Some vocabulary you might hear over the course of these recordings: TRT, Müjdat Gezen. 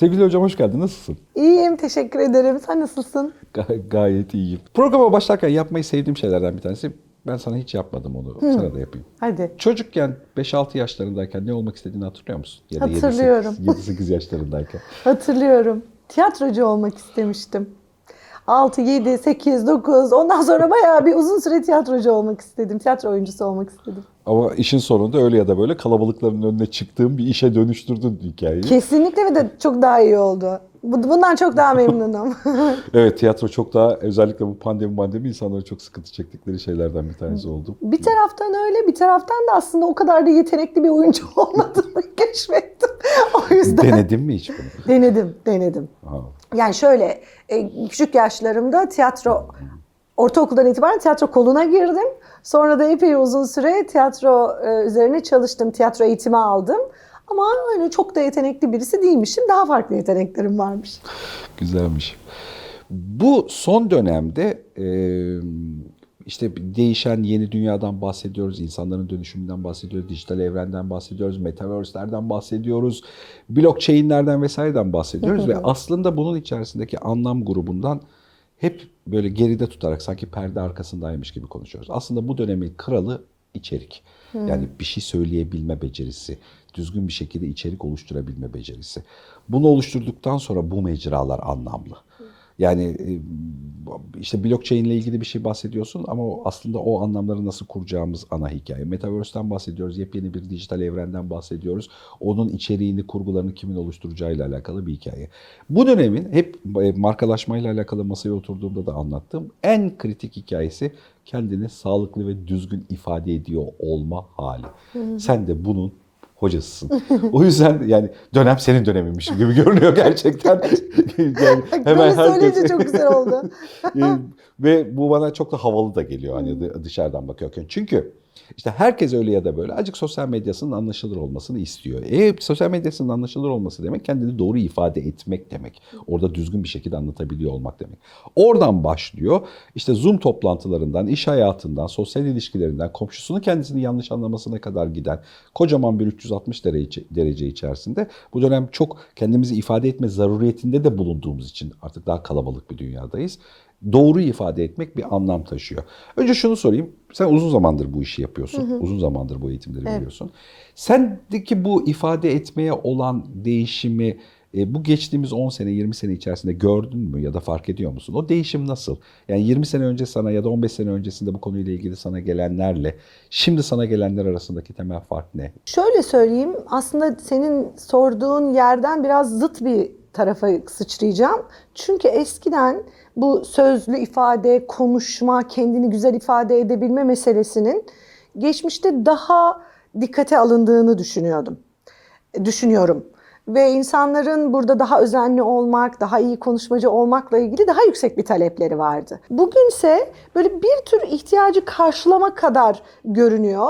Sevgili hocam hoş geldin. Nasılsın? İyiyim. Teşekkür ederim. Sen nasılsın? Gayet iyiyim. Programa başlarken yapmayı sevdiğim şeylerden bir tanesi. Ben sana hiç yapmadım onu. Sana da yapayım. Hadi. Çocukken 5-6 yaşlarındayken ne olmak istediğini hatırlıyor musun? Ya da hatırlıyorum. 7-8 yaşlarındayken. Hatırlıyorum. Tiyatrocu olmak istemiştim. 6, 7, 8, 9. Ondan sonra bayağı bir uzun süre tiyatrocu olmak istedim. Tiyatro oyuncusu olmak istedim. Ama işin sonunda öyle ya da böyle kalabalıkların önüne çıktığım bir işe dönüştürdün hikayeyi. Kesinlikle ve de çok daha iyi oldu. Bundan çok daha memnunum. Evet, tiyatro çok daha, özellikle bu pandemi insanlara çok sıkıntı çektikleri şeylerden bir tanesi oldu. Bir taraftan öyle, bir taraftan da aslında o kadar da yetenekli bir oyuncu olmadığını keşfettim. O yüzden... Denedin mi hiç bunu? Denedim. Ha. Yani şöyle, küçük yaşlarımda tiyatro, ortaokuldan itibaren tiyatro koluna girdim. Sonra da epey uzun süre tiyatro üzerine çalıştım, tiyatro eğitimi aldım. Ama öyle çok da yetenekli birisi değilmişim. Daha farklı yeteneklerim varmış. Güzelmiş. Bu son dönemde işte değişen yeni dünyadan bahsediyoruz. İnsanların dönüşümünden bahsediyoruz. Dijital evrenden bahsediyoruz. Metaverse'lerden bahsediyoruz. Blockchain'lerden vesaireden bahsediyoruz. Ve aslında bunun içerisindeki anlam grubundan hep böyle geride tutarak sanki perde arkasındaymış gibi konuşuyoruz. Aslında bu dönemin kralı içerik. Yani bir şey söyleyebilme becerisi, düzgün bir şekilde içerik oluşturabilme becerisi. Bunu oluşturduktan sonra bu mecralar anlamlı. Yani işte blockchain ile ilgili bir şey bahsediyorsun ama aslında o anlamları nasıl kuracağımız ana hikaye. Metaverse'den bahsediyoruz, yepyeni bir dijital evrenden bahsediyoruz. Onun içeriğini, kurgularını kimin oluşturacağıyla alakalı bir hikaye. Bu dönemin hep markalaşmayla alakalı masaya oturduğumda da anlattığım en kritik hikayesi kendini sağlıklı ve düzgün ifade ediyor olma hali. Sen de bunun hocasısın. O yüzden yani dönem senin döneminmiş gibi görünüyor gerçekten. Yani hemen söyleyince çok güzel oldu. Ve bu bana çok da havalı da geliyor hani dışarıdan bakıyorken. Çünkü işte herkes öyle ya da böyle azıcık sosyal medyasının anlaşılır olmasını istiyor. Sosyal medyasının anlaşılır olması demek kendini doğru ifade etmek demek. Orada düzgün bir şekilde anlatabiliyor olmak demek. Oradan başlıyor. İşte Zoom toplantılarından, iş hayatından, sosyal ilişkilerinden, komşusunun kendisini yanlış anlamasına kadar giden kocaman bir 360 derece içerisinde bu dönem çok kendimizi ifade etme zaruriyetinde de bulunduğumuz için artık daha kalabalık bir dünyadayız. Doğru ifade etmek bir anlam taşıyor. Önce şunu sorayım. Sen uzun zamandır bu işi yapıyorsun. Uzun zamandır bu eğitimleri veriyorsun. Sendeki bu ifade etmeye olan değişimi bu geçtiğimiz 10 sene, 20 sene içerisinde gördün mü ya da fark ediyor musun? O değişim nasıl? Yani 20 sene önce sana ya da 15 sene öncesinde bu konuyla ilgili sana gelenlerle şimdi sana gelenler arasındaki temel fark ne? Şöyle söyleyeyim. Aslında senin sorduğun yerden biraz zıt bir tarafa sıçrayacağım. Çünkü eskiden bu sözlü ifade, konuşma, kendini güzel ifade edebilme meselesinin geçmişte daha dikkate alındığını düşünüyorum. Ve insanların burada daha özenli olmak, daha iyi konuşmacı olmakla ilgili daha yüksek bir talepleri vardı. Bugünse böyle bir tür ihtiyacı karşılama kadar görünüyor.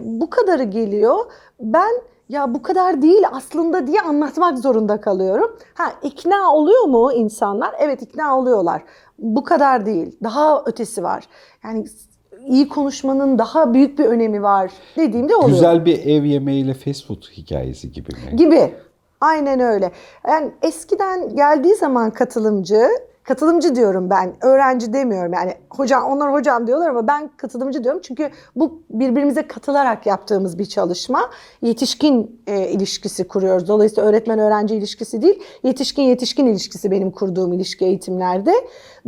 Bu kadarı geliyor. Ben ya bu kadar değil aslında diye anlatmak zorunda kalıyorum. İkna oluyor mu insanlar? Evet, ikna oluyorlar. Bu kadar değil. Daha ötesi var. Yani iyi konuşmanın daha büyük bir önemi var dediğimde oluyor. Güzel bir ev yemeğiyle fast food hikayesi gibi mi? Gibi. Aynen öyle. Yani eskiden geldiği zaman katılımcı diyorum ben, öğrenci demiyorum. Yani hocam, onlar hocam diyorlar ama ben katılımcı diyorum. Çünkü bu birbirimize katılarak yaptığımız bir çalışma. Yetişkin ilişkisi kuruyoruz. Dolayısıyla öğretmen-öğrenci ilişkisi değil, yetişkin ilişkisi benim kurduğum ilişki eğitimlerde.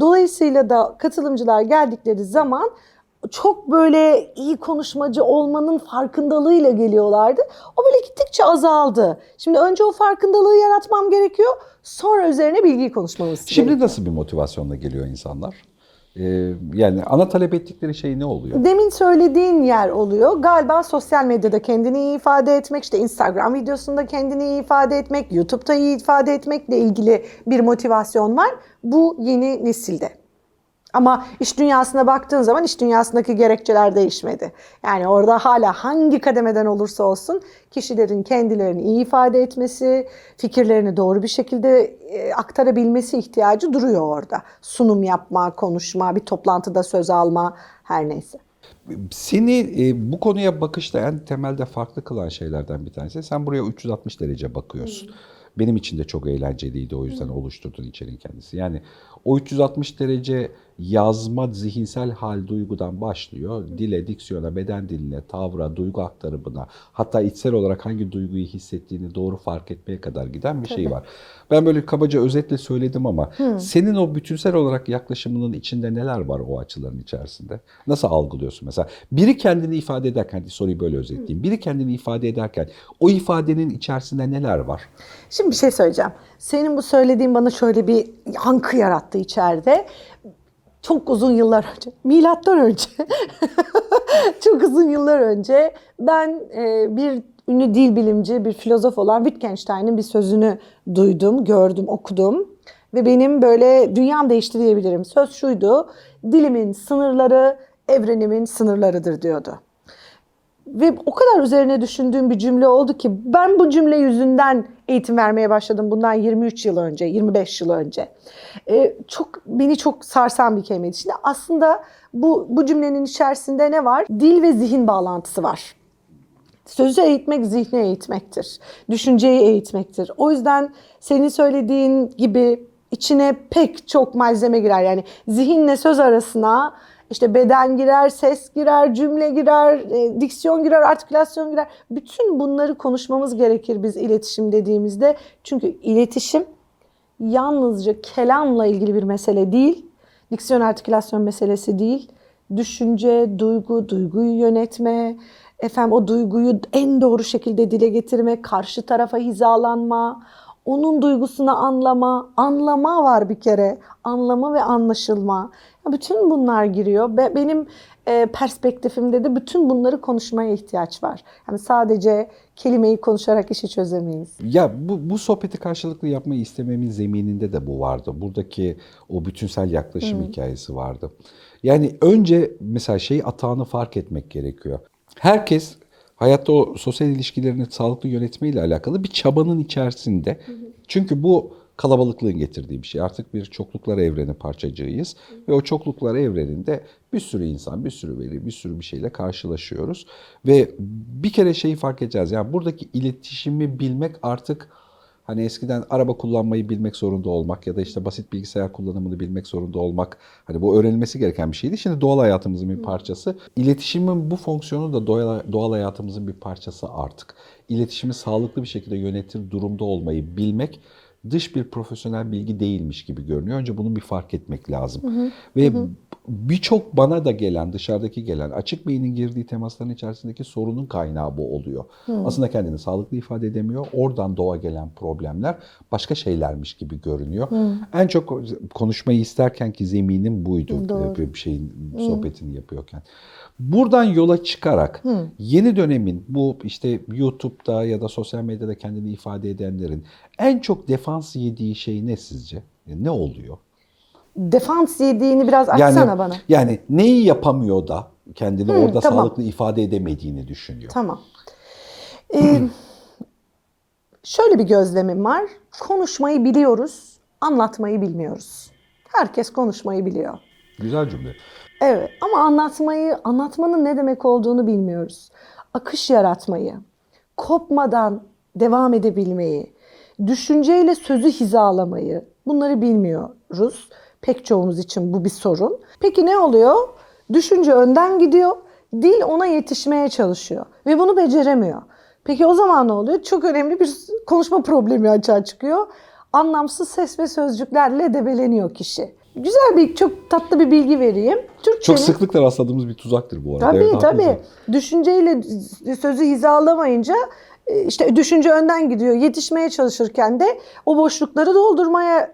Dolayısıyla da katılımcılar geldikleri zaman çok böyle iyi konuşmacı olmanın farkındalığıyla geliyorlardı. O böyle gittikçe azaldı. Şimdi önce o farkındalığı yaratmam gerekiyor. Sonra üzerine bilgiyi konuşmamız gerekiyor. Şimdi nasıl bir motivasyonla geliyor insanlar? Yani ana talep ettikleri şey ne oluyor? Demin söylediğin yer oluyor. Galiba sosyal medyada kendini iyi ifade etmek, işte Instagram videosunda kendini iyi ifade etmek, YouTube'da iyi ifade etmekle ilgili bir motivasyon var. Bu yeni nesilde. Ama iş dünyasına baktığın zaman iş dünyasındaki gerekçeler değişmedi. Yani orada hala hangi kademeden olursa olsun kişilerin kendilerini iyi ifade etmesi, fikirlerini doğru bir şekilde aktarabilmesi ihtiyacı duruyor orada. Sunum yapma, konuşma, bir toplantıda söz alma, her neyse. Seni bu konuya bakışta en temelde farklı kılan şeylerden bir tanesi. Sen buraya 360 derece bakıyorsun. benim için de çok eğlenceliydi, o yüzden oluşturduğun içeriğin kendisi. Yani o 360 derece yazma zihinsel hal duygudan başlıyor. Dile, diksiyona, beden diline, tavra, duygu aktarımına, hatta içsel olarak hangi duyguyu hissettiğini doğru fark etmeye kadar giden bir şey var. Ben böyle kabaca özetle söyledim ama senin o bütünsel olarak yaklaşımının içinde neler var o açıların içerisinde? Nasıl algılıyorsun mesela? Biri kendini ifade ederken, soruyu böyle özetleyeyim. Biri kendini ifade ederken o ifadenin içerisinde neler var? Şimdi bir şey söyleyeceğim. Senin bu söylediğin bana şöyle bir yankı yarattı içeride. Çok uzun yıllar önce, milattan önce, çok uzun yıllar önce ben bir ünlü dil bilimci, bir filozof olan Wittgenstein'in bir sözünü duydum, gördüm, okudum. Ve benim böyle dünyam değişti diyebilirim. Söz şuydu, dilimin sınırları evrenimin sınırlarıdır diyordu. Ve o kadar üzerine düşündüğüm bir cümle oldu ki ben bu cümle yüzünden eğitim vermeye başladım bundan 23 yıl önce, 25 yıl önce. Beni çok sarsan bir kelimeydi. Şimdi aslında bu cümlenin içerisinde ne var? Dil ve zihin bağlantısı var. Sözü eğitmek zihni eğitmektir. Düşünceyi eğitmektir. O yüzden senin söylediğin gibi içine pek çok malzeme girer. Yani zihinle söz arasına İşte beden girer, ses girer, cümle girer, diksiyon girer, artikülasyon girer. Bütün bunları konuşmamız gerekir biz iletişim dediğimizde. Çünkü iletişim yalnızca kelamla ilgili bir mesele değil. Diksiyon, artikülasyon meselesi değil. Düşünce, duygu, duyguyu yönetme, o duyguyu en doğru şekilde dile getirme, karşı tarafa hizalanma, onun duygusunu anlama var bir kere. Anlama ve anlaşılma. Bütün bunlar giriyor. Benim perspektifimde de bütün bunları konuşmaya ihtiyaç var. Yani sadece kelimeyi konuşarak işi çözemeyiz. Ya bu sohbeti karşılıklı yapmayı istememin zemininde de bu vardı. Buradaki o bütünsel yaklaşım hikayesi vardı. Yani önce mesela atağını fark etmek gerekiyor. Herkes hayatta o sosyal ilişkilerini sağlıklı yönetmeyle alakalı bir çabanın içerisinde. Çünkü bu kalabalıklığın getirdiği bir şey. Artık bir çokluklar evreni parçacığıyız. Ve o çokluklar evreninde bir sürü insan, bir sürü veri, bir sürü bir şeyle karşılaşıyoruz. Ve bir kere fark edeceğiz. Yani buradaki iletişimi bilmek artık eskiden araba kullanmayı bilmek zorunda olmak ya da basit bilgisayar kullanımını bilmek zorunda olmak. Bu öğrenilmesi gereken bir şeydi. Şimdi doğal hayatımızın bir parçası. İletişimin bu fonksiyonu da doğal hayatımızın bir parçası artık. İletişimi sağlıklı bir şekilde yönetir durumda olmayı bilmek dış bir profesyonel bilgi değilmiş gibi görünüyor. Önce bunun bir fark etmek lazım. Ve birçok bana da gelen, dışarıdaki gelen açık beynin girdiği temasların içerisindeki sorunun kaynağı bu oluyor. Aslında kendini sağlıklı ifade edemiyor. Oradan doğa gelen problemler başka şeylermiş gibi görünüyor. En çok konuşmayı isterken ki zeminim buydu. Doğru. Sohbetini yapıyorken. Buradan yola çıkarak yeni dönemin bu YouTube'da ya da sosyal medyada kendini ifade edenlerin en çok defans yediği şey ne sizce? Ne oluyor? Defans yediğini biraz açsana bana. Yani neyi yapamıyor da kendini orada sağlıklı ifade edemediğini düşünüyor. Tamam. Şöyle bir gözlemim var. Konuşmayı biliyoruz, anlatmayı bilmiyoruz. Herkes konuşmayı biliyor. Güzel cümle. Evet ama anlatmanın ne demek olduğunu bilmiyoruz. Akış yaratmayı, kopmadan devam edebilmeyi, düşünceyle sözü hizalamayı bunları bilmiyoruz. Pek çoğumuz için bu bir sorun. Peki ne oluyor? Düşünce önden gidiyor, dil ona yetişmeye çalışıyor ve bunu beceremiyor. Peki o zaman ne oluyor? Çok önemli bir konuşma problemi açığa çıkıyor. Anlamsız ses ve sözcüklerle debeleniyor kişi. Güzel çok tatlı bir bilgi vereyim. Çok sıklıkla rastladığımız bir tuzaktır bu arada. Tabii. Düşünceyle sözü hizalamayınca düşünce önden gidiyor. Yetişmeye çalışırken de o boşlukları doldurmaya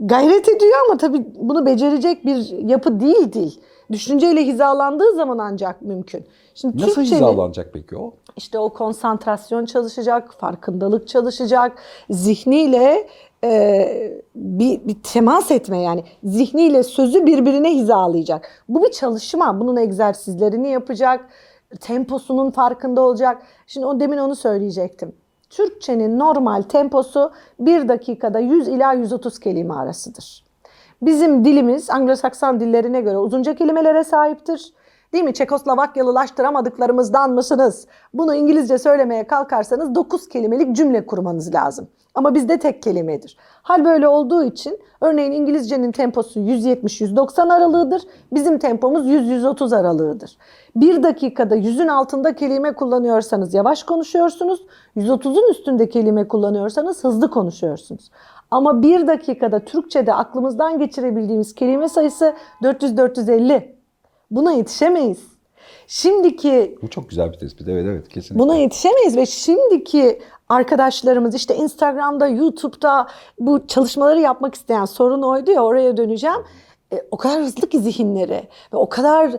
gayret ediyor ama tabii bunu becerecek bir yapı değil dil. Düşünceyle hizalandığı zaman ancak mümkün. Şimdi nasıl hizalanacak peki o? O konsantrasyon çalışacak, farkındalık çalışacak, zihniyle bir temas etme zihniyle sözü birbirine hizalayacak. Bu bir çalışma. Bunun egzersizlerini yapacak, temposunun farkında olacak. Şimdi demin onu söyleyecektim. Türkçenin normal temposu 1 dakikada 100 ila 130 kelime arasıdır. Bizim dilimiz Anglo-Sakson dillerine göre uzunca kelimelere sahiptir. Değil mi? Çekoslovakyalılaştıramadıklarımızdan mısınız? Bunu İngilizce söylemeye kalkarsanız 9 kelimelik cümle kurmanız lazım. Ama bizde tek kelimedir. Hal böyle olduğu için örneğin İngilizcenin temposu 170-190 aralığıdır. Bizim tempomuz 100-130 aralığıdır. Bir dakikada 100'ün altında kelime kullanıyorsanız yavaş konuşuyorsunuz. 130'un üstünde kelime kullanıyorsanız hızlı konuşuyorsunuz. Ama bir dakikada Türkçe'de aklımızdan geçirebildiğimiz kelime sayısı 400-450. Buna yetişemeyiz. Şimdiki... Bu çok güzel bir tespit. Evet evet kesinlikle. Buna yetişemeyiz ve şimdiki arkadaşlarımız işte Instagram'da, YouTube'da bu çalışmaları yapmak isteyen sorun oydu ya, oraya döneceğim. O kadar hızlı ki zihinleri ve o kadar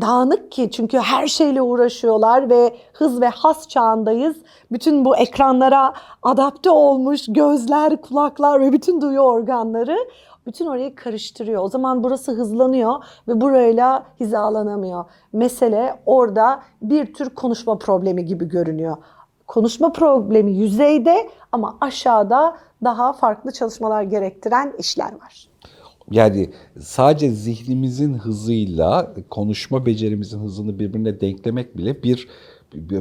dağınık ki, çünkü her şeyle uğraşıyorlar ve hız ve has çağındayız. Bütün bu ekranlara adapte olmuş gözler, kulaklar ve bütün duyu organları bütün orayı karıştırıyor. O zaman burası hızlanıyor ve burayla hizalanamıyor. Mesele orada bir tür konuşma problemi gibi görünüyor. Konuşma problemi yüzeyde ama aşağıda daha farklı çalışmalar gerektiren işler var. Yani sadece zihnimizin hızıyla konuşma becerimizin hızını birbirine denklemek bile bir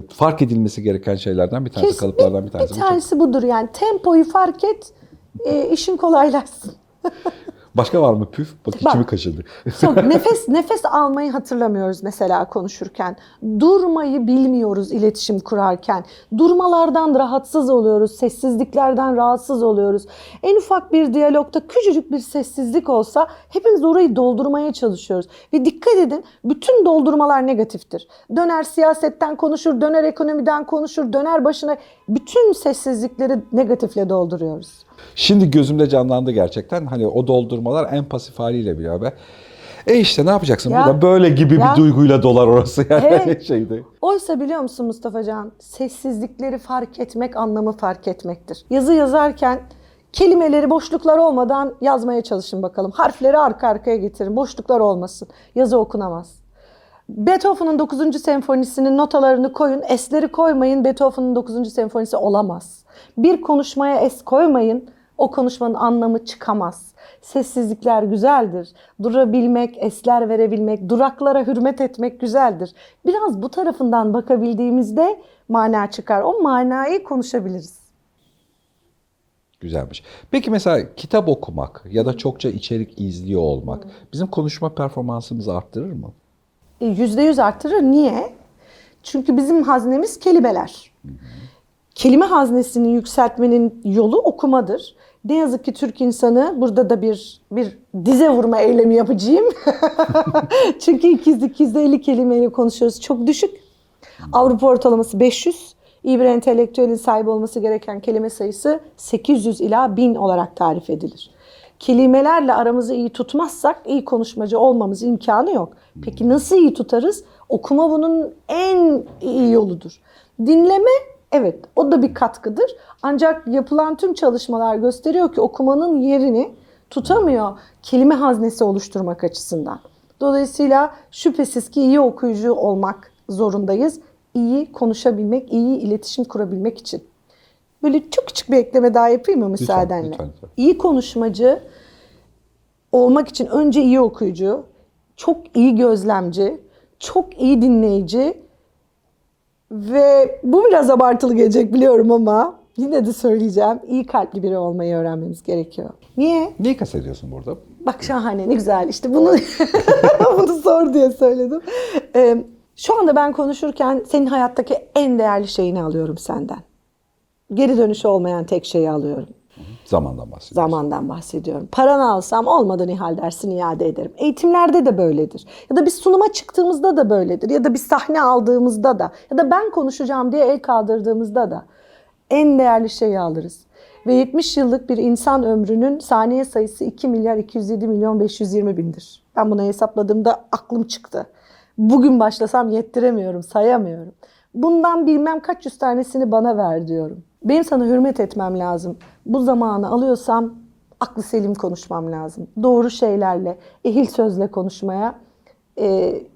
fark edilmesi gereken şeylerden bir tanesi. Kesin, kalıplardan bir tanesi. Bir tanesi çok... budur yani. Tempoyu fark et, işin kolaylaşsın. Başka var mı püf? Bak içimi kaşıdı. Nefes almayı hatırlamıyoruz mesela konuşurken. Durmayı bilmiyoruz iletişim kurarken. Durmalardan rahatsız oluyoruz. Sessizliklerden rahatsız oluyoruz. En ufak bir diyalogda küçücük bir sessizlik olsa hepimiz orayı doldurmaya çalışıyoruz. Ve dikkat edin, bütün doldurmalar negatiftir. Döner siyasetten konuşur, döner ekonomiden konuşur, döner başına. Bütün sessizlikleri negatifle dolduruyoruz. Şimdi gözümde canlandı gerçekten. Hani o doldurmalar en pasif haliyle beraber. İşte ne yapacaksın? Ya, burada böyle gibi ya, bir duyguyla dolar orası yani. Evet. Şeydi. Oysa biliyor musun Mustafa Can? Sessizlikleri fark etmek anlamı fark etmektir. Yazı yazarken kelimeleri boşluklar olmadan yazmaya çalışın bakalım. Harfleri arka arkaya getirin. Boşluklar olmasın. Yazı okunamaz. Beethoven'ın 9. senfonisinin notalarını koyun, esleri koymayın, Beethoven'ın 9. senfonisi olamaz. Bir konuşmaya es koymayın, o konuşmanın anlamı çıkamaz. Sessizlikler güzeldir. Durabilmek, esler verebilmek, duraklara hürmet etmek güzeldir. Biraz bu tarafından bakabildiğimizde mana çıkar. O manayı konuşabiliriz. Güzelmiş. Peki mesela kitap okumak ya da çokça içerik izliyor olmak bizim konuşma performansımızı arttırır mı? %100 arttırır. Niye? Çünkü bizim haznemiz kelimeler. Kelime haznesini yükseltmenin yolu okumadır. Ne yazık ki Türk insanı, burada da bir dize vurma eylemi yapacağım. Çünkü 250 kelimeyle konuşuyoruz. Çok düşük. Avrupa ortalaması 500. İyi bir entelektüelin sahibi olması gereken kelime sayısı 800 ila 1000 olarak tarif edilir. Kelimelerle aramızı iyi tutmazsak iyi konuşmacı olmamız imkanı yok. Peki nasıl iyi tutarız? Okuma bunun en iyi yoludur. Dinleme, evet, o da bir katkıdır. Ancak yapılan tüm çalışmalar gösteriyor ki okumanın yerini tutamıyor kelime haznesi oluşturmak açısından. Dolayısıyla şüphesiz ki iyi okuyucu olmak zorundayız. İyi konuşabilmek, iyi iletişim kurabilmek için. Böyle çok küçük bir ekleme daha yapayım mı müsaadenle? Lütfen. İyi konuşmacı olmak için önce iyi okuyucu, çok iyi gözlemci, çok iyi dinleyici ve bu biraz abartılı gelecek biliyorum ama yine de söyleyeceğim, iyi kalpli biri olmayı öğrenmemiz gerekiyor. Niye? Neyi kastediyorsun burada? Bak şahane, ne güzel işte bunu bunu sor diye söyledim. Şu anda ben konuşurken senin hayattaki en değerli şeyini alıyorum senden. Geri dönüşü olmayan tek şeyi alıyorum. Zamandan bahsediyorum. Paranı alsam olmadan ihale dersini iade ederim. Eğitimlerde de böyledir. Ya da bir sunuma çıktığımızda da böyledir. Ya da bir sahne aldığımızda da. Ya da ben konuşacağım diye el kaldırdığımızda da. En değerli şeyi alırız. Ve 70 yıllık bir insan ömrünün saniye sayısı 2.207.520.000'dir. Ben buna hesapladığımda aklım çıktı. Bugün başlasam yettiremiyorum, sayamıyorum. Bundan bilmem kaç yüz tanesini bana ver diyorum. Benim sana hürmet etmem lazım. Bu zamanı alıyorsam aklı selim konuşmam lazım. Doğru şeylerle, ehil sözle konuşmaya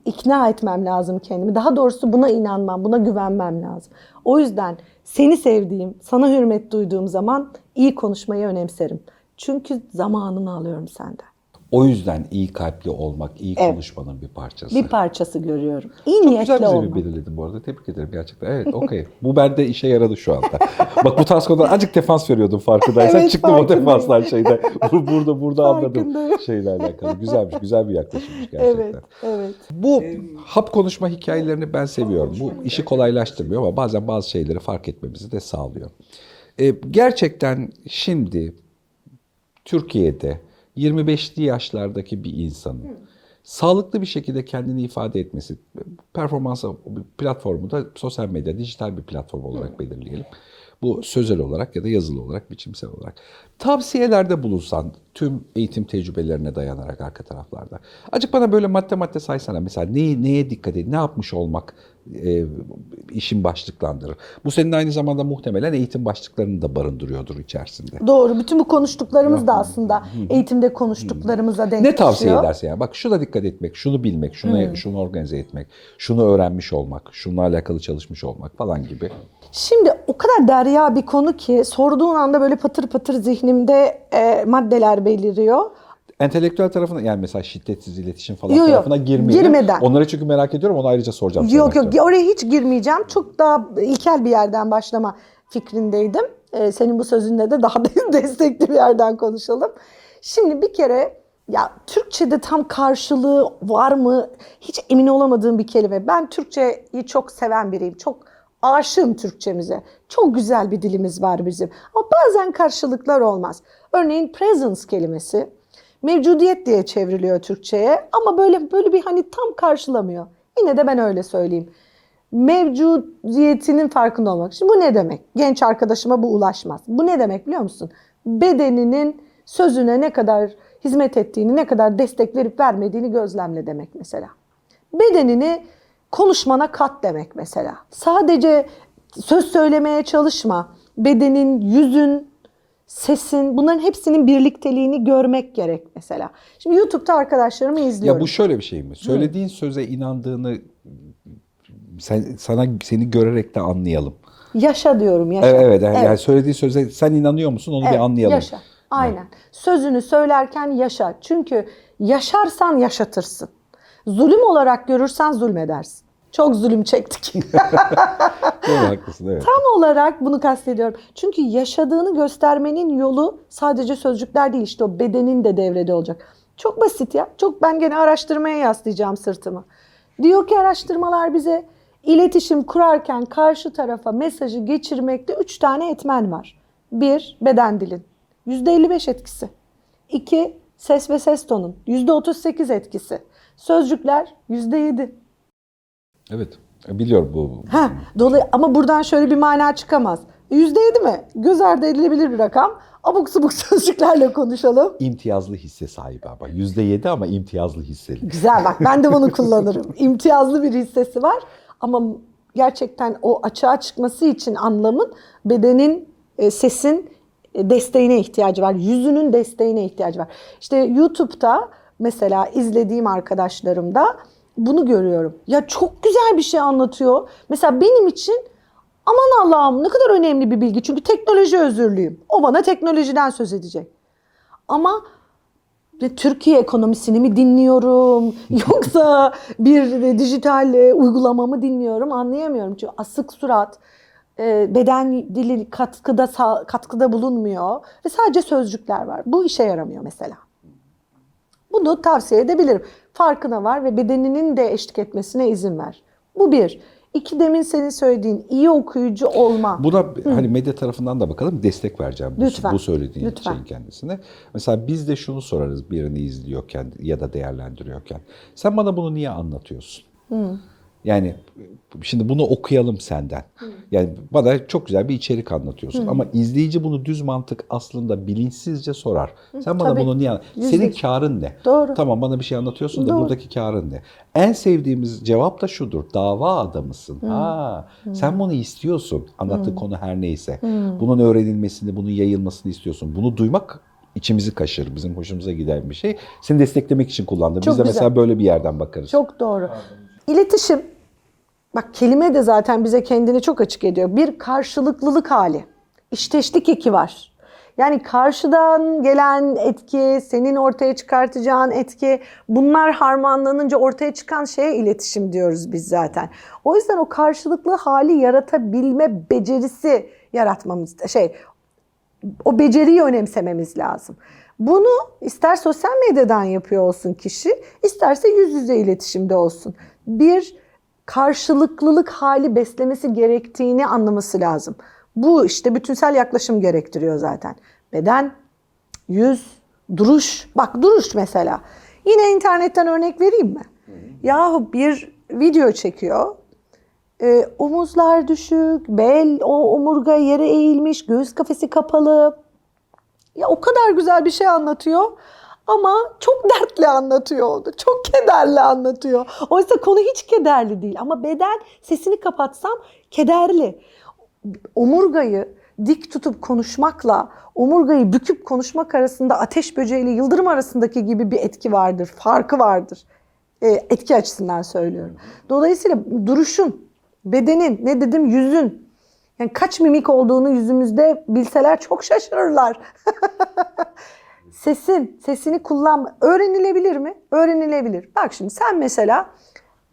ikna etmem lazım kendimi. Daha doğrusu buna inanmam, buna güvenmem lazım. O yüzden seni sevdiğim, sana hürmet duyduğum zaman iyi konuşmayı önemserim. Çünkü zamanını alıyorum senden. O yüzden iyi kalpli olmak, iyi konuşmanın bir parçası. Bir parçası görüyorum. İyi çok niyetli olmak. Çok güzel bir belirledin bu arada. Tebrik ederim gerçekten. Evet, okey. Bu bende işe yaradı şu anda. Bak bu tarz konuda azıcık defans veriyordum farkındaysan. Evet, çıktım o defanslar şeyden. Burada anladım şeyle alakalı. Güzelmiş, güzel bir yaklaşımmış gerçekten. Evet, evet. Bu hap konuşma hikayelerini ben seviyorum. Bu işi kolaylaştırmıyor ama bazen bazı şeyleri fark etmemizi de sağlıyor. Gerçekten şimdi Türkiye'de 25'li yaşlardaki bir insanın sağlıklı bir şekilde kendini ifade etmesi, performans platformu da sosyal medya, dijital bir platform olarak belirleyelim. Bu sözel olarak ya da yazılı olarak, biçimsel olarak. Tavsiyelerde bulunsan tüm eğitim tecrübelerine dayanarak arka taraflarda. Azıcık bana böyle madde madde saysana mesela neye dikkat edin, ne yapmış olmak işin başlıklandırır. Bu senin aynı zamanda muhtemelen eğitim başlıklarını da barındırıyordur içerisinde. Doğru. Bütün bu konuştuklarımız da aslında eğitimde konuştuklarımıza denk düşüyor. Ne tavsiye edersin yani? Bak şuna dikkat etmek, şunu bilmek, şunu organize etmek, şunu öğrenmiş olmak, şununla alakalı çalışmış olmak falan gibi. Şimdi o kadar derya bir konu ki sorduğun anda böyle patır patır zihnimde maddeler beliriyor. Entelektüel tarafına yani mesela şiddetsiz iletişim falan tarafına girmeden. Onları çünkü merak ediyorum, onu ayrıca soracağım. Yok oraya hiç girmeyeceğim. Çok daha ilkel bir yerden başlama fikrindeydim. Senin bu sözünle de daha destekli bir yerden konuşalım. Şimdi bir kere ya Türkçe'de tam karşılığı var mı hiç emin olamadığım bir kelime. Ben Türkçe'yi çok seven biriyim. Çok aşığım Türkçemize. Çok güzel bir dilimiz var bizim. Ama bazen karşılıklar olmaz. Örneğin presence kelimesi. Mevcudiyet diye çevriliyor Türkçe'ye ama böyle bir hani tam karşılamıyor. Yine de ben öyle söyleyeyim. Mevcudiyetinin farkında olmak. Şimdi bu ne demek? Genç arkadaşıma bu ulaşmaz. Bu ne demek biliyor musun? Bedeninin sözüne ne kadar hizmet ettiğini, ne kadar destek verip vermediğini gözlemle demek mesela. Bedenini konuşmana kat demek mesela. Sadece söz söylemeye çalışma. Bedenin, yüzün, sesin, bunların hepsinin birlikteliğini görmek gerek mesela. Şimdi YouTube'da arkadaşlarımı izliyorum. Ya bu şöyle bir şey mi? Söylediğin söze inandığını seni görerek de anlayalım. Yaşa diyorum, yaşa. Evet. Yani söylediğin söze sen inanıyor musun? Onu bir anlayalım. Yaşa. Aynen. Evet. Sözünü söylerken yaşa. Çünkü yaşarsan yaşatırsın. Zulüm olarak görürsen zulmedersin. Çok zulüm çektik. Haklısın, evet. Tam olarak bunu kastediyorum. Çünkü yaşadığını göstermenin yolu sadece sözcükler değil, işte o bedenin de devrede olacak. Çok basit ya. Ben gene araştırmaya yaslayacağım sırtımı. Diyor ki araştırmalar bize iletişim kurarken karşı tarafa mesajı geçirmekte 3 tane etmen var. 1. Beden dilin. %55 etkisi. 2. Ses ve ses tonun. %38 etkisi. Sözcükler %7. Evet. Biliyorum bu. Ama buradan şöyle bir mana çıkamaz. %7 mi? Göz ardı edilebilir bir rakam. Abuk subuk sözcüklerle konuşalım. İmtiyazlı hisse sahibi ama. %7 ama imtiyazlı hisseli. Güzel bak, ben de bunu kullanırım. İmtiyazlı bir hissesi var. Ama gerçekten o açığa çıkması için anlamın bedenin, sesin desteğine ihtiyacı var. Yüzünün desteğine ihtiyacı var. İşte YouTube'da mesela izlediğim arkadaşlarım da bunu görüyorum. Ya çok güzel bir şey anlatıyor. Mesela benim için aman Allah'ım ne kadar önemli bir bilgi. Çünkü teknoloji özürlüyüm. O bana teknolojiden söz edecek. Ama Türkiye ekonomisini mi dinliyorum? Yoksa bir dijital uygulama mı dinliyorum? Anlayamıyorum. Çünkü asık surat, beden dili katkıda bulunmuyor. Ve sadece sözcükler var. Bu işe yaramıyor mesela. Bunu tavsiye edebilirim. Farkına var ve bedeninin de eşlik etmesine izin ver. Bu bir. 2, demin senin söylediğin iyi okuyucu olma. Buna hani medya tarafından da bakalım, destek vereceğim bu söylediğin şeyin kendisine. Mesela biz de şunu sorarız birini izliyorken ya da değerlendiriyorken. Sen bana bunu niye anlatıyorsun? Yani şimdi bunu okuyalım senden. Yani bana çok güzel bir içerik anlatıyorsun. Ama izleyici bunu düz mantık aslında bilinçsizce sorar. Sen bana bunu niye anlatıyorsun? Senin kârın ne? Doğru. Tamam, bana bir şey anlatıyorsun da buradaki kârın ne? En sevdiğimiz cevap da şudur. Dava adamısın. Sen bunu istiyorsun. Anlattığı konu her neyse. Bunun öğrenilmesini, bunun yayılmasını istiyorsun. Bunu duymak İçimizi kaşır. Bizim hoşumuza giden bir şey. Seni desteklemek için kullandım. Çok güzel. Mesela böyle bir yerden bakarız. Çok doğru. İletişim. Bak kelime de zaten bize kendini çok açık ediyor. Bir karşılıklılık hali. İşteşlik eki var. Yani karşıdan gelen etki, senin ortaya çıkartacağın etki, bunlar harmanlanınca ortaya çıkan şeye iletişim diyoruz biz zaten. O yüzden o karşılıklı hali yaratabilme becerisi yaratmamız, o beceriyi önemsememiz lazım. Bunu ister sosyal medyadan yapıyor olsun kişi, isterse yüz yüze iletişimde olsun. Bir karşılıklılık hali beslemesi gerektiğini anlaması lazım. Bu işte bütünsel yaklaşım gerektiriyor zaten. Beden, yüz, duruş. Bak duruş mesela. Yine internetten örnek vereyim mi? Yahu bir video çekiyor. Omuzlar düşük, bel, o omurga yere eğilmiş, göğüs kafesi kapalı. Ya o kadar güzel bir şey anlatıyor ama çok dertli anlatıyor oldu. Çok kederli anlatıyor. Oysa konu hiç kederli değil ama beden sesini kapatsam kederli. Omurgayı dik tutup konuşmakla omurgayı büküp konuşmak arasında ateş böceği ile yıldırım arasındaki gibi bir etki vardır, farkı vardır. Etki açısından söylüyorum. Dolayısıyla duruşun, bedenin, ne dedim yüzün, yani kaç mimik olduğunu yüzümüzde bilseler çok şaşırırlar. Sesini kullanma. Öğrenilebilir mi? Öğrenilebilir. Bak şimdi sen mesela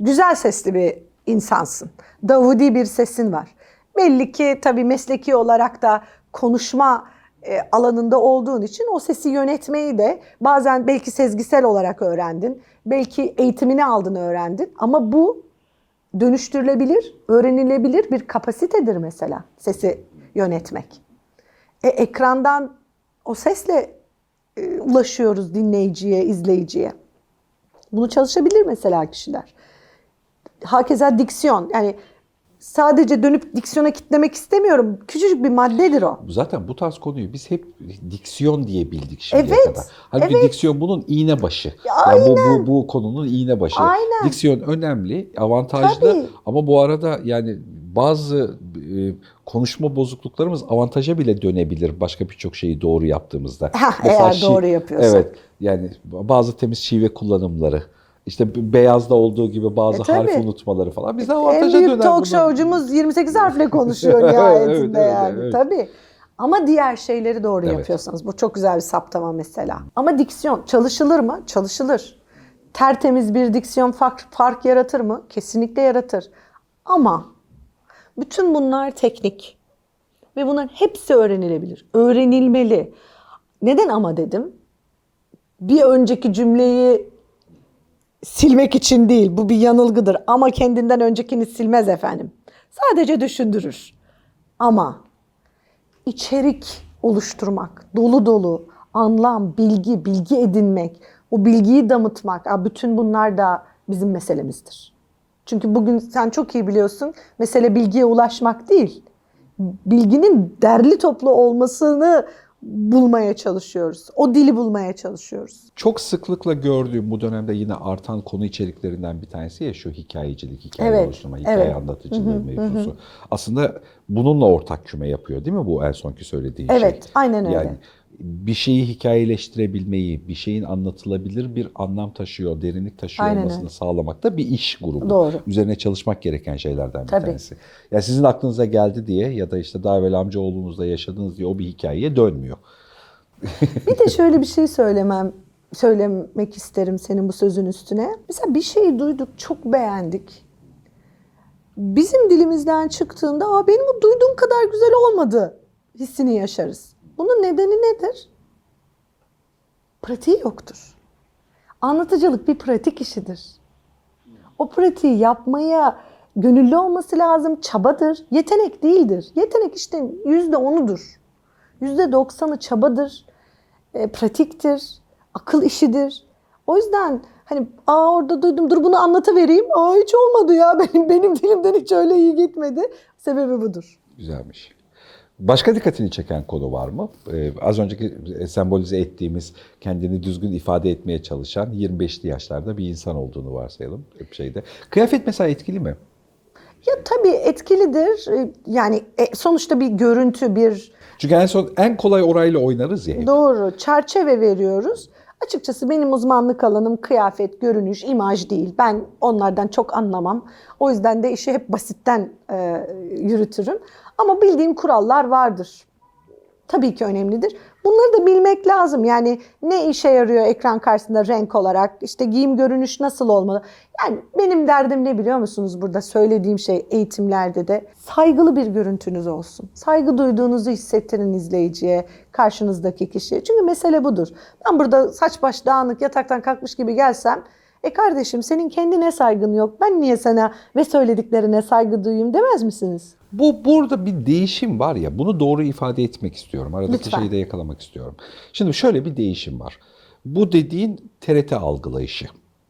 güzel sesli bir insansın. Davudi bir sesin var. Belli ki tabii mesleki olarak da konuşma alanında olduğun için o sesi yönetmeyi de bazen belki sezgisel olarak öğrendin. Belki eğitimini aldın, öğrendin. Ama bu dönüştürülebilir, öğrenilebilir bir kapasitedir mesela sesi yönetmek. Ekrandan o sesle ulaşıyoruz dinleyiciye, izleyiciye. Bunu çalışabilir mesela kişiler. Hakeza diksiyon, yani sadece dönüp diksiyona kitlemek istemiyorum. Küçücük bir maddedir o. Zaten bu tarz konuyu biz hep diksiyon diye bildik şimdiye kadar. Halbuki diksiyon bunun iğne başı. Yani bu konunun iğne başı. Aynen. Diksiyon önemli, avantajlı. Tabii. Ama bu arada yani bazı konuşma bozukluklarımız avantaja bile dönebilir başka birçok şeyi doğru yaptığımızda. Eğer doğru yapıyorsak. Evet. Yani bazı temiz şive kullanımları. İşte beyazda olduğu gibi bazı harf unutmaları falan. Bize avantaja döner. En büyük talk show'cumuz 28 harfle konuşuyor nihayetinde yani. Evet. Tabii. Ama diğer şeyleri doğru yapıyorsanız. Bu çok güzel bir saptama mesela. Ama diksiyon çalışılır mı? Çalışılır. Tertemiz bir diksiyon fark yaratır mı? Kesinlikle yaratır. Ama bütün bunlar teknik. Ve bunların hepsi öğrenilebilir. Öğrenilmeli. Neden ama dedim? Bir önceki cümleyi silmek için değil, bu bir yanılgıdır ama kendinden öncekini silmez efendim. Sadece düşündürür. Ama içerik oluşturmak, dolu dolu anlam, bilgi edinmek, o bilgiyi damıtmak, bütün bunlar da bizim meselemizdir. Çünkü bugün sen çok iyi biliyorsun, mesele bilgiye ulaşmak değil. Bilginin derli toplu olmasını bulmaya çalışıyoruz. O dili bulmaya çalışıyoruz. Çok sıklıkla gördüğüm bu dönemde yine artan konu içeriklerinden bir tanesi ya şu hikayecilik, oluşturma, anlatıcılığı mevzusu. Aslında bununla ortak küme yapıyor değil mi bu en sonki söylediğin şey? Evet, aynen öyle. Yani bir şeyi hikayeleştirebilmeyi, bir şeyin anlatılabilir bir anlam taşıyor, derinlik taşıyor olmasını sağlamak da bir iş grubu. Doğru. Üzerine çalışmak gereken şeylerden bir tanesi. Yani sizin aklınıza geldi diye ya da işte daha evvel amcaoğlunuzla yaşadınız diye o bir hikayeye dönmüyor. Bir de şöyle bir şey söylemek isterim senin bu sözün üstüne. Mesela bir şeyi duyduk, çok beğendik. Bizim dilimizden çıktığında benim bu duyduğum kadar güzel olmadı hissini yaşarız. Bunun nedeni nedir? Pratiği yoktur. Anlatıcılık bir pratik işidir. O pratiği yapmaya gönüllü olması lazım, çabadır. Yetenek değildir. Yetenek işte %10'udur. %90'ı çabadır, pratiktir, akıl işidir. O yüzden hani orada duydum, dur bunu anlatıvereyim. Hiç olmadı ya, benim dilimden hiç öyle iyi gitmedi. Sebebi budur. Güzelmiş. Başka dikkatini çeken konu var mı? Az önceki sembolize ettiğimiz, kendini düzgün ifade etmeye çalışan 25'li yaşlarda bir insan olduğunu varsayalım. Kıyafet mesela etkili mi? Ya tabii etkilidir. Yani sonuçta bir görüntü, bir... Çünkü en kolay orayla oynarız ya. Doğru. Çerçeve veriyoruz. Açıkçası benim uzmanlık alanım kıyafet, görünüş, imaj değil. Ben onlardan çok anlamam. O yüzden de işi hep basitten yürütürüm. Ama bildiğim kurallar vardır. Tabii ki önemlidir. Bunları da bilmek lazım. Yani ne işe yarıyor ekran karşısında renk olarak? İşte giyim görünüş nasıl olmalı? Yani benim derdim ne biliyor musunuz burada söylediğim şey eğitimlerde de? Saygılı bir görüntünüz olsun. Saygı duyduğunuzu hissettirin izleyiciye, karşınızdaki kişiye. Çünkü mesele budur. Ben burada saç baş dağınık yataktan kalkmış gibi gelsem kardeşim senin kendine saygın yok. Ben niye sana ve söylediklerine saygı duyayım demez misiniz? Burada bir değişim var ya, bunu doğru ifade etmek istiyorum. Aradaki lütfen şeyi de yakalamak istiyorum. Şimdi şöyle bir değişim var. Bu dediğin TRT algılayışı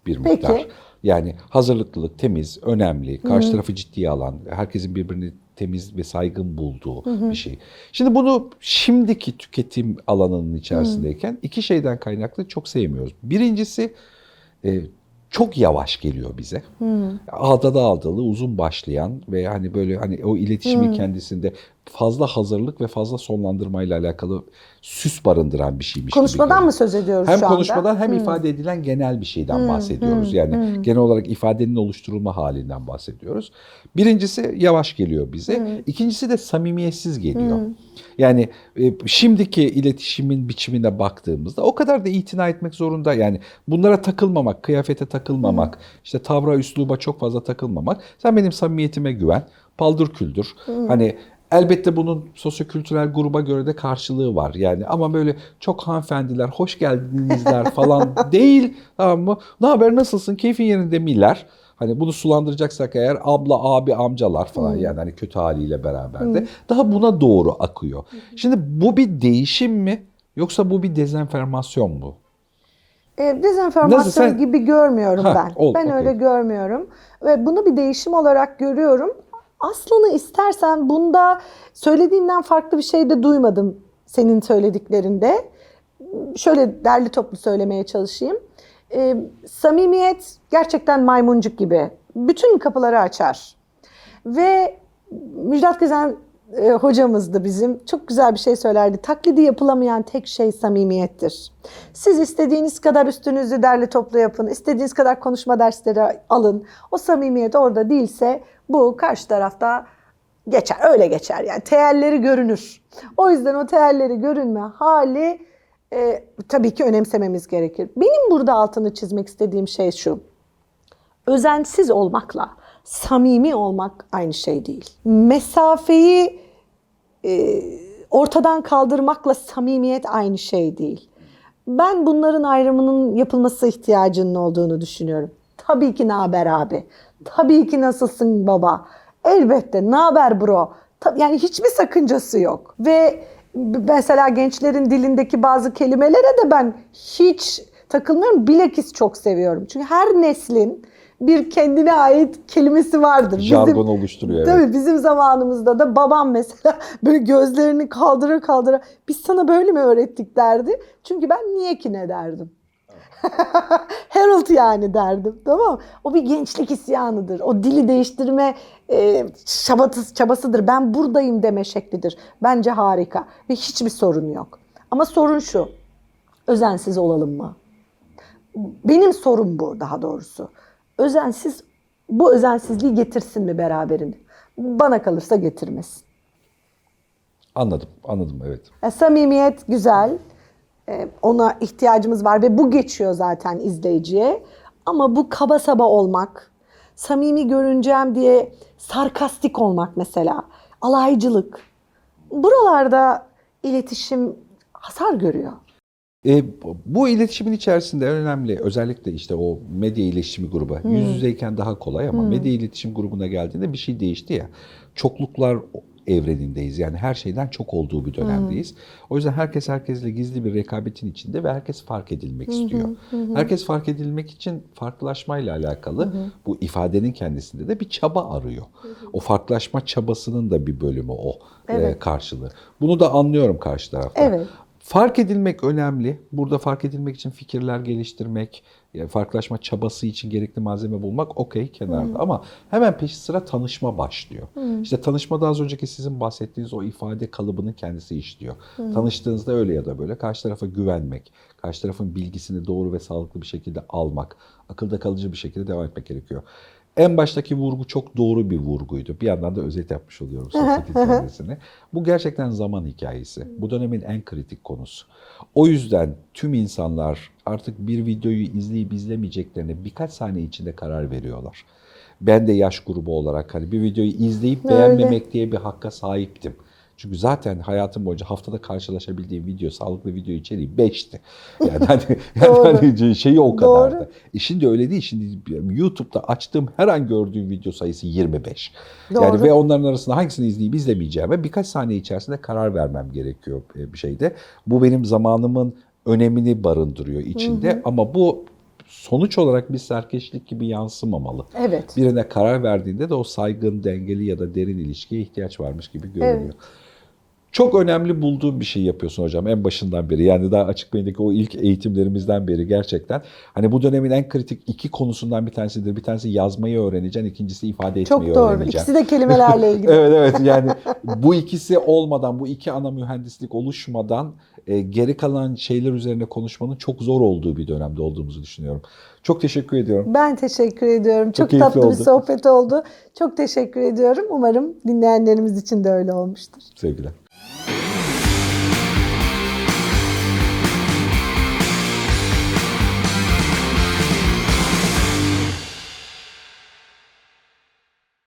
bir miktar. Peki. Yani hazırlıklılık, temiz, önemli, karşı tarafı ciddiye alan, herkesin birbirini temiz ve saygın bulduğu bir şey. Şimdi bunu şimdiki tüketim alanının içerisindeyken iki şeyden kaynaklı çok sevmiyoruz. Birincisi çok yavaş geliyor bize. Ağdalı ağdalı uzun başlayan ve hani böyle hani o iletişimin kendisinde fazla hazırlık ve fazla sonlandırmayla alakalı süs barındıran bir şeymiş. Konuşmadan mı söz ediyoruz hem şu anda? Hem konuşmadan hem ifade edilen genel bir şeyden bahsediyoruz. Yani genel olarak ifadenin oluşturulma halinden bahsediyoruz. Birincisi yavaş geliyor bize. İkincisi de samimiyetsiz geliyor. Yani şimdiki iletişimin biçimine baktığımızda o kadar da itina etmek zorunda. Yani bunlara takılmamak, kıyafete takılmamak, işte tavra, üsluba çok fazla takılmamak. Sen benim samimiyetime güven, paldır küldür. Hani elbette bunun sosyokültürel gruba göre de karşılığı var yani, ama böyle çok hanımefendiler, hoş geldinizler falan değil, tamam mı? Ne haber, nasılsın, keyfin yerinde miler? Hani bunu sulandıracaksak eğer abla, abi, amcalar falan yani hani kötü haliyle beraber de daha buna doğru akıyor. Şimdi bu bir değişim mi yoksa bu bir dezenformasyon mu? Dezenformasyon sen gibi görmüyorum ben. Ben öyle görmüyorum ve bunu bir değişim olarak görüyorum. Aslını istersen bunda söylediğinden farklı bir şey de duymadım senin söylediklerinde. Şöyle derli toplu söylemeye çalışayım. Samimiyet gerçekten maymuncuk gibi bütün kapıları açar. Ve Müjdat Gezen hocamızdı bizim. Çok güzel bir şey söylerdi. Taklidi yapılamayan tek şey samimiyettir. Siz istediğiniz kadar üstünüzü derli toplu yapın. İstediğiniz kadar konuşma dersleri alın. O samimiyet orada değilse bu karşı tarafta geçer. Öyle geçer yani. Teelleri görünür. O yüzden o teelleri görünme hali tabii ki önemsememiz gerekir. Benim burada altını çizmek istediğim şey şu. Özensiz olmakla samimi olmak aynı şey değil. Mesafeyi ortadan kaldırmakla samimiyet aynı şey değil. Ben bunların ayrımının yapılması ihtiyacının olduğunu düşünüyorum. Tabii ki naber abi. Tabii ki nasılsın baba. Elbette naber bro. Yani hiçbir sakıncası yok. Ve mesela gençlerin dilindeki bazı kelimelere de ben hiç takılmıyorum. Bilakis çok seviyorum. Çünkü her neslin bir kendine ait kelimesi vardır. Jargon oluşturuyor. Tabii evet. Bizim zamanımızda da babam mesela böyle gözlerini kaldıra kaldıra biz sana böyle mi öğrettik derdi. Çünkü ben niye ki ne derdim. Harold yani derdim, tamam mı? O bir gençlik isyanıdır. O dili değiştirme çabasıdır. Ben buradayım deme şeklidir. Bence harika ve hiçbir sorun yok. Ama sorun şu, özensiz olalım mı? Benim sorum bu daha doğrusu. Özensiz, bu özensizliği getirsin mi beraberini? Bana kalırsa getirmesin. Anladım evet. Samimiyet güzel. Ona ihtiyacımız var ve bu geçiyor zaten izleyiciye. Ama bu kaba saba olmak, samimi görüneceğim diye sarkastik olmak mesela, alaycılık. Buralarda iletişim hasar görüyor. Bu iletişimin içerisinde en önemli özellikle işte o medya iletişimi grubu. Yüz yüzeyken daha kolay ama medya iletişim grubuna geldiğinde bir şey değişti ya. Çokluklar evrenindeyiz. Yani her şeyden çok olduğu bir dönemdeyiz. O yüzden herkes herkesle gizli bir rekabetin içinde ve herkes fark edilmek istiyor. Herkes fark edilmek için farklılaşmayla alakalı bu ifadenin kendisinde de bir çaba arıyor. O farklılaşma çabasının da bir bölümü o karşılığı. Bunu da anlıyorum karşı tarafta. Evet. Fark edilmek önemli. Burada fark edilmek için fikirler geliştirmek, farklılaşma çabası için gerekli malzeme bulmak kenarda. Ama hemen peşi sıra tanışma başlıyor. İşte tanışmada az önceki sizin bahsettiğiniz o ifade kalıbının kendisi işliyor. Tanıştığınızda öyle ya da böyle karşı tarafa güvenmek, karşı tarafın bilgisini doğru ve sağlıklı bir şekilde almak, akılda kalıcı bir şekilde devam etmek gerekiyor. En baştaki vurgu çok doğru bir vurguydu. Bir yandan da özet yapmış oluyorum sohbetin kendisini. Bu gerçekten zaman hikayesi. Bu dönemin en kritik konusu. O yüzden tüm insanlar artık bir videoyu izleyip izlemeyeceklerine birkaç saniye içinde karar veriyorlar. Ben de yaş grubu olarak hani bir videoyu izleyip beğenmemek diye bir hakka sahiptim. Çünkü zaten hayatım boyunca haftada karşılaşabildiğim video, sağlıklı video içeriği 5'ti. Yani hani şeyi o kadardı. Şimdi öyle değil. Şimdi YouTube'da açtığım her an gördüğüm video sayısı 25. Doğru. Yani ve onların arasında hangisini izleyip izlemeyeceğime birkaç saniye içerisinde karar vermem gerekiyor bir şeyde. Bu benim zamanımın önemini barındırıyor içinde. Hı hı. Ama bu sonuç olarak bir serkeşlik gibi yansımamalı. Evet. Birine karar verdiğinde de o saygın, dengeli ya da derin ilişkiye ihtiyaç varmış gibi görünüyor. Evet. Çok önemli bulduğum bir şey yapıyorsun hocam en başından beri. Yani daha Açık Beyin'deki o ilk eğitimlerimizden beri gerçekten. Hani bu dönemin en kritik iki konusundan bir tanesidir. Bir tanesi yazmayı öğreneceksin, ikincisi ifade etmeyi öğreneceksin. Çok doğru. Öğreneceksin. İkisi de kelimelerle ilgili. evet yani bu ikisi olmadan, bu iki ana mühendislik oluşmadan geri kalan şeyler üzerine konuşmanın çok zor olduğu bir dönemde olduğumuzu düşünüyorum. Çok teşekkür ediyorum. Ben teşekkür ediyorum. Çok tatlı oldu. Bir sohbet oldu. Çok teşekkür ediyorum. Umarım dinleyenlerimiz için de öyle olmuştur. Sevgiler.